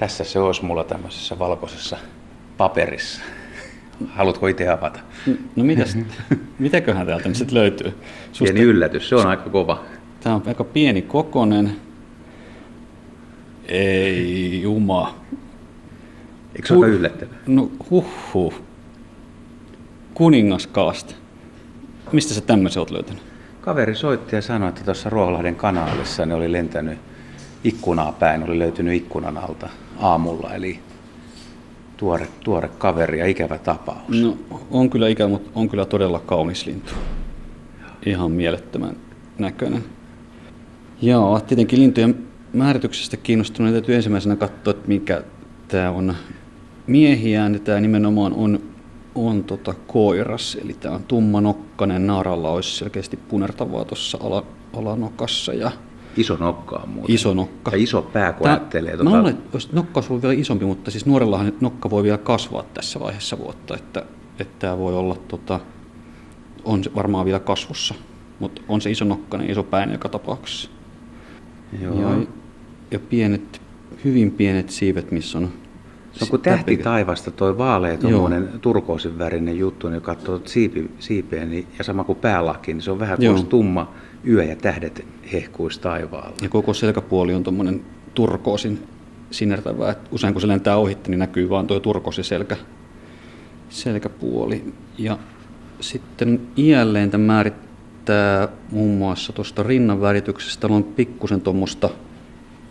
Tässä se olisi mulla tämmöisessä valkoisessa paperissa. Haluatko itse avata? No mitäköhän täältä nyt löytyy? Susta... Pieni yllätys, se on aika kova. Tämä on aika pieni kokonen. Ei juma. Eikö se ole yllättävää? No huhhuh. Kuningaskalaste. Mistä sä tämmöisen oot löytänyt? Kaveri soitti ja sanoi, että tuossa Ruoholahden kanaalissa ne oli lentänyt ikkunaa päin, oli löytynyt ikkunan alta aamulla, eli tuore kaveri ja ikävä tapaus. No on kyllä ikävä, mutta on kyllä todella kaunis lintu. Ihan mielettömän näköinen. Joo, tietenkin lintujen määrityksestä kiinnostuneen täytyy ensimmäisenä katsoa, että mikä tämä on miehiään, ja tämä nimenomaan on koiras, eli tämä on tummanokkainen, naaralla olisi selkeästi punertavaa tuossa alanokassa. Ja iso nokka on muuten. Iso nokka. Ja iso pää, kun ajattelee. Mä luulen, että nokka olisi vielä isompi, mutta siis nuorellahan nokka voi vielä kasvaa tässä vaiheessa vuotta, että tämä voi olla, on se varmaan vielä kasvussa, mutta on se iso nokkainen, iso päinen joka tapauksessa. Joo. Ja pienet, hyvin pienet siivet, missä on... Se on kuin tähti taivasta toi vaalea tuommoinen turkoosin värinen juttu, niin katsoo siipeen niin, ja sama kuin päälaki, niin se on vähän kuin tumma yö ja tähdet hehkuisi taivaalla. Ja koko selkäpuoli on tuommoinen turkoosin sinertävä, että usein kun se lentää ohitte, niin näkyy vaan tuo turkoosin selkäpuoli. Ja sitten iälleen tämä määrittää muun muassa tuosta rinnan värityksestä, on pikkusen tuommoista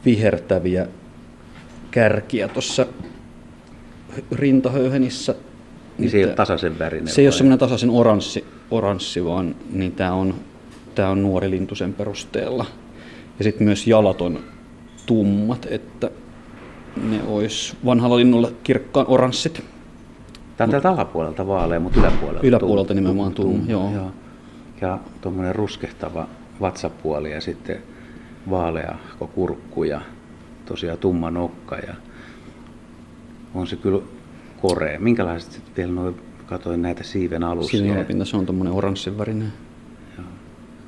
vihertäviä kärkiä tuossa rintahöyhenissä. Niin se ei ole tasaisen värinen. Se ei ole semmoinen tasaisen oranssi vaan niin tämä on nuori lintu sen perusteella. Ja sitten myös jalat on tummat, että ne olisi vanhalla linnulla kirkkaan oranssit. Tämä on täältä alapuolelta vaalea, mutta yläpuolelta. Yläpuolelta nimenomaan tumma. Joo. Ja tuommoinen ruskehtava vatsapuoli ja sitten vaalea kurkku ja tosiaan tumma nokka. Ja on se kyllä korea. Minkälaiset vielä katoin näitä siiven alusia? Siiven alapinta, se on tuommoinen oranssin värinen.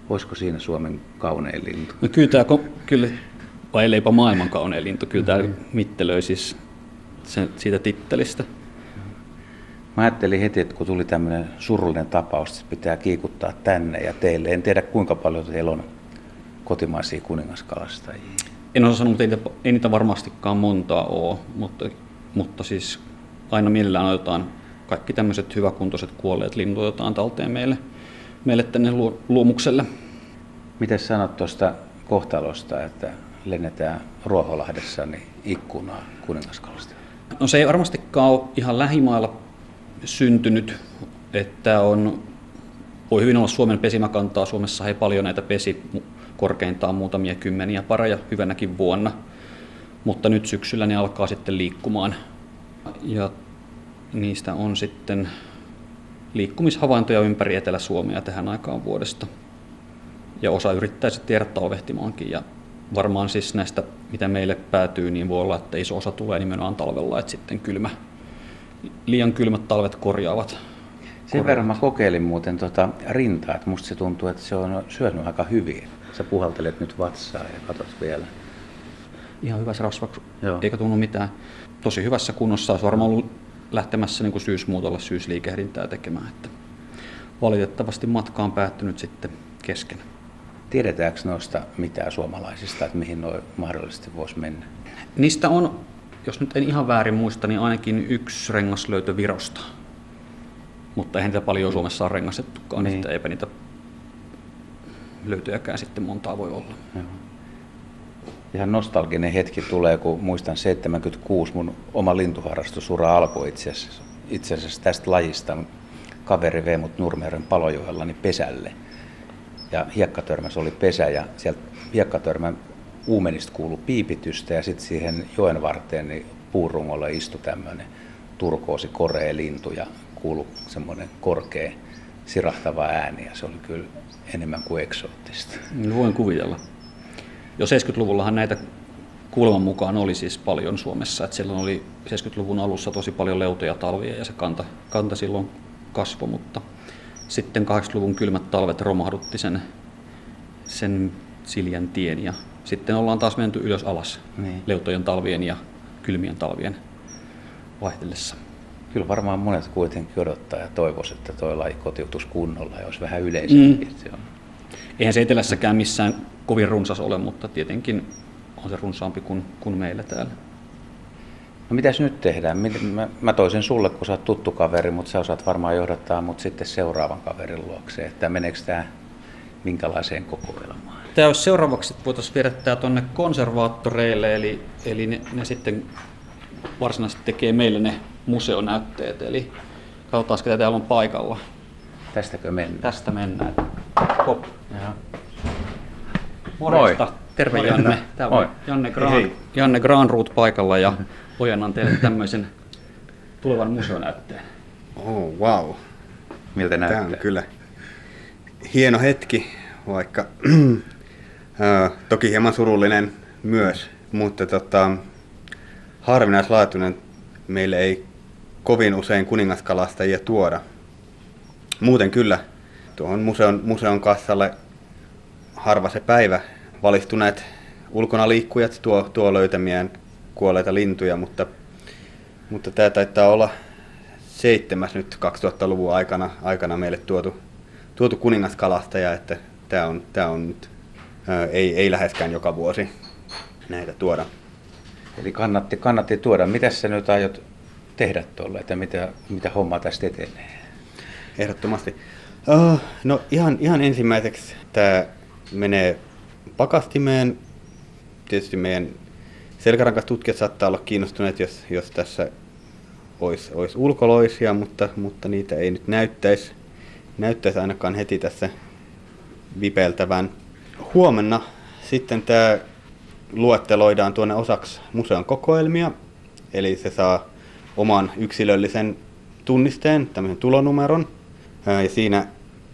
Olisiko siinä Suomen kaunein lintu? No kyllä tämä, vai eileipä maailman kaunein lintu, kyllä tämä mittelöi siis siitä tittelistä. Mä ajattelin heti, että kun tuli tämmöinen surullinen tapaus, että pitää kiikuttaa tänne ja teille. En tiedä kuinka paljon teillä on kotimaisia kuningaskalastajia. En osaa sanoa, mutta ei niitä varmastikaan montaa ole, mutta siis aina mielellään otetaan kaikki tämmöiset hyväkuntoiset kuolleet linnut otetaan talteen meille tänne luomukselle. Miten sanot tuosta kohtalosta, että lennetään Ruoholahdessa niin ikkunaa kuningaskalasta? No se ei varmastikaan ole ihan lähimailla syntynyt, että voi hyvin olla Suomen pesimäkantaa. Suomessa ei paljon näitä pesi, korkeintaan muutamia kymmeniä pareja hyvänäkin vuonna, mutta nyt syksyllä ne alkaa sitten liikkumaan ja niistä on sitten liikkumishavaintoja ympäri Etelä-Suomea tähän aikaan vuodesta. Ja osa yrittää sitten jäädä talvehtimaankin. Ja varmaan siis näistä, mitä meille päätyy, niin voi olla, että iso osa tulee nimenomaan talvella, että sitten liian kylmät talvet korjaavat. Sen verran mä kokeilin muuten rintaa, että musta se tuntuu, että se on syönyt aika hyvin. Sä puhaltelet nyt vatsaa ja katot vielä. Ihan hyvässä rasvaksi, eikä tunnu mitään. Tosi hyvässä kunnossa olisi varmaan ollut lähtemässä niin kuin syysmuutolla syysliikehdintää tekemään. Että valitettavasti matka on päättynyt sitten kesken. Tiedetäänkö noista mitään suomalaisista, että mihin noi mahdollisesti voisi mennä? Niistä on, jos nyt en ihan väärin muista, niin ainakin yksi rengas löytö Virosta. Mutta eihän niitä paljon Suomessa ole rengastettukaan, niin eipä niitä löytöjäkään sitten montaa voi olla. Joo. Ihan nostalginen hetki tulee, kun muistan 76 mun oma lintuharrastusura alkoi itse asiassa tästä lajista. Kaveri vei mut Nurmijärven Palojoella pesälle ja hiekkatörmässä oli pesä ja sieltä hiekkatörmän uumenista kuului piipitystä ja sitten siihen joen varteen niin puurungolla istui tämmöinen turkoosi korea lintu ja kuului semmoinen korkea sirahtava ääni ja se oli kyllä enemmän kuin eksoottista. Voin kuvitella. Jo 70-luvullahan näitä kuuleman mukaan oli siis paljon Suomessa, että silloin oli 70-luvun alussa tosi paljon leutoja talvia ja se kanta silloin kasvoi, mutta sitten 80-luvun kylmät talvet romahdutti sen siljän tien ja sitten ollaan taas menty ylös alas niin. Leutojen talvien ja kylmien talvien vaihdellessa. Kyllä varmaan monet kuitenkin odottaa ja toivoisivat, että tuo laji kotiutuisi kunnolla ja olisi vähän yleisempi. Eihän se etelässäkään missään kovin runsas ole, mutta tietenkin on se runsaampi kuin meillä täällä. No mitäs nyt tehdään? Mä toisin sulle, kun sä oot tuttu kaveri, mutta sä osaat varmaan johdattaa mut sitten seuraavan kaverin luokse, että meneekö tää minkälaiseen kokoelmaan? Tää olisi seuraavaksi, että voitaisiin viedä tää tonne konservaattoreille, eli ne sitten varsinaisesti tekee meille ne museonäytteet, eli katsotaan, ketä täällä on paikalla. Tästäkö mennään? Tästä mennään. Hop. Morjesta. Moi. Terve Janne. Täällä on Janne Granroth paikalla ja ojennan teille tämmöisen tulevan museonäytteen. Oh, wow. Miltä näyttää? Tämä on kyllä hieno hetki, vaikka toki hieman surullinen myös, mutta harvinaislaatuinen. Meille ei kovin usein kuningaskalastajia tuoda. Muuten kyllä tuohon museon kassalle harva se päivä valistuneet ulkonaliikkujat tuo löytämiään kuolleita lintuja, mutta tämä taitaa olla 7. nyt 2000-luvun aikana meille tuotu kuningaskalastaja, että tämä on nyt, ei läheskään joka vuosi näitä tuoda. Eli kannatti tuoda. Mitä sä nyt aiot tehdä tuolla, että mitä hommaa tästä etenee? Ehdottomasti. No ihan ensimmäiseksi tämä menee pakastimeen. Tietysti meidän selkärankastutkijat saattaa olla kiinnostuneet, jos tässä olisi ulkoloisia, mutta niitä ei nyt näyttäisi ainakaan heti tässä vipeltävän. Huomenna sitten tämä luetteloidaan tuonne osaksi museon kokoelmia, eli se saa oman yksilöllisen tunnisteen, tämmöisen tulonumeron, ja siinä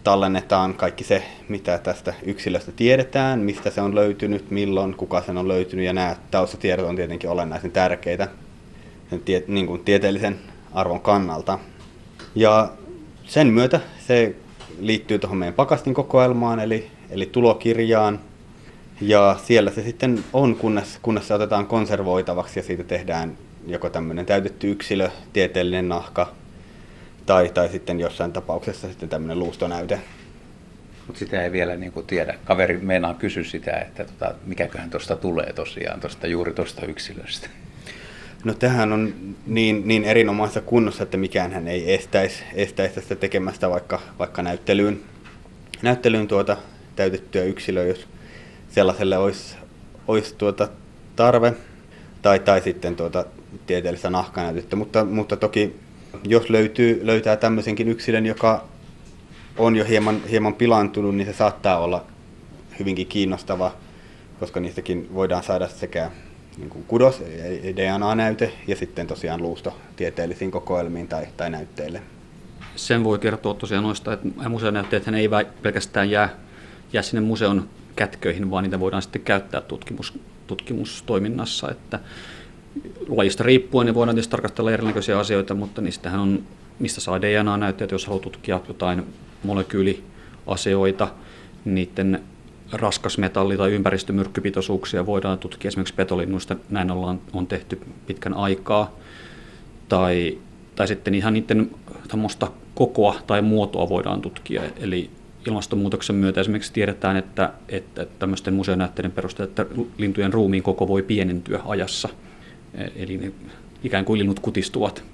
tallennetaan kaikki se, mitä tästä yksilöstä tiedetään, mistä se on löytynyt, milloin, kuka sen on löytynyt, ja nämä taustatiedot on tietenkin olennaisen tärkeitä sen tieteellisen arvon kannalta. Ja sen myötä se liittyy tuohon meidän pakastinkokoelmaan, eli tulokirjaan, ja siellä se sitten on, kunnes se otetaan konservoitavaksi ja siitä tehdään joko tämmöinen täytetty yksilö, tieteellinen nahka tai sitten jossain tapauksessa sitten tämmöinen luustonäyte. Mutta sitä ei vielä niin kuin tiedä. Kaveri meinaa kysyä sitä, että mikäköhän tuosta tulee tosiaan, juuri tuosta yksilöstä. No tämähän on niin erinomaisessa kunnossa, että mikäänhän ei estäisi tästä tekemästä vaikka näyttelyyn täytettyä yksilöä, jos sellaiselle olisi tarve tai sitten tieteellistä nahkanäytettä, mutta toki jos löytää tämmöisenkin yksilön, joka on jo hieman pilaantunut, niin se saattaa olla hyvinkin kiinnostava, koska niistäkin voidaan saada sekä niin kuin kudos- ja DNA-näyte ja sitten tosiaan luusto tieteellisiin kokoelmiin tai näytteille. Sen voi kertoa tosiaan noista, että museonäytteethän ei pelkästään jää sinne museon kätköihin, vaan niitä voidaan sitten käyttää tutkimustoiminnassa. Että lajista riippuen ne voidaan tietysti tarkastella erinäköisiä asioita, mutta niistähän on, mistä saa DNA-näytteitä, jos haluaa tutkia jotain molekyyliasioita, niiden raskasmetalli- tai ympäristömyrkkypitoisuuksia voidaan tutkia esimerkiksi petolinnuista, näin on tehty pitkän aikaa, tai sitten ihan niiden kokoa tai muotoa voidaan tutkia, eli ilmastonmuutoksen myötä esimerkiksi tiedetään, että tämmöisten museonäytteiden perusteella, että lintujen ruumiin koko voi pienentyä ajassa. Eli ne ikään kuin linnut kutistuvat.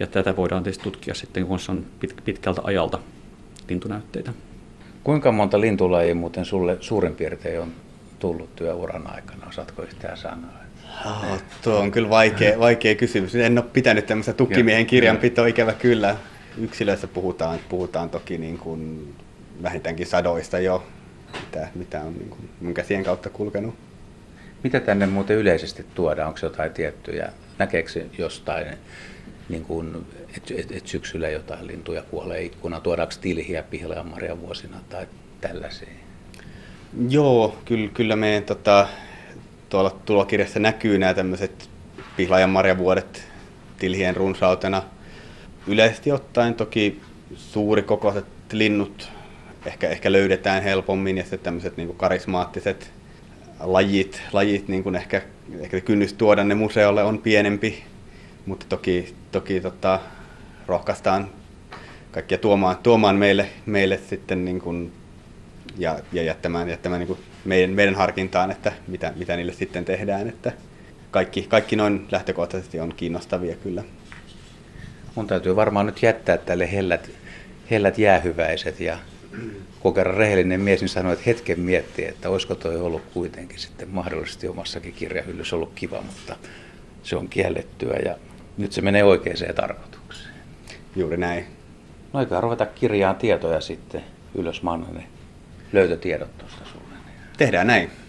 Ja tätä voidaan tietysti tutkia sitten, kun se on pitkältä ajalta lintunäytteitä. Kuinka monta lintulajia muuten sulle suurin piirtein on tullut työuran aikana? Osaatko yhtään sanoa? Tuo on kyllä vaikea kysymys. En ole pitänyt tämmöistä tukkimiehen kirjanpitoa, ikävä kyllä. Yksilöissä puhutaan toki niin kuin vähintäänkin sadoista jo, mitä on niin kuin mun käsien kautta kulkenut. Mitä tänne muuten yleisesti tuodaan? Onko jotain tiettyjä? Näkeekö jostain, niin kuin, et syksyllä jotain lintuja kuolee ikkuna? Tuodaanko tilhiä pihlajanmarjan vuosina tai tällaisia? Joo, kyllä meidän tuolla tulokirjassa näkyy nämä tämmöiset pihlajanmarjavuodet tilhien runsautena. Yleisesti ottaen toki suurikokoiset linnut ehkä löydetään helpommin ja sitten tämmöiset niin kuin karismaattiset lajit niin kuin ehkä ehkä kynnys tuoda ne museolle on pienempi, mutta toki rohkaistaan kaikkia tuomaan meille sitten niin kuin, ja jättämään niin kuin meidän harkintaan, että mitä niille sitten tehdään, että kaikki noin lähtökohtaisesti on kiinnostavia kyllä. Mun täytyy varmaan nyt jättää tälle hellät jäähyväiset, ja kun kerran rehellinen mies, niin sanoi, että hetken miettii, että olisiko toi ollut kuitenkin sitten mahdollisesti omassakin kirjahyllyssä ollut kiva, mutta se on kiellettyä ja nyt se menee oikeaan tarkoitukseen. Juuri näin. No eiköhän ruveta kirjaan tietoja sitten ylös, mä annan ne löytötiedot tuosta sulle. Tehdään näin.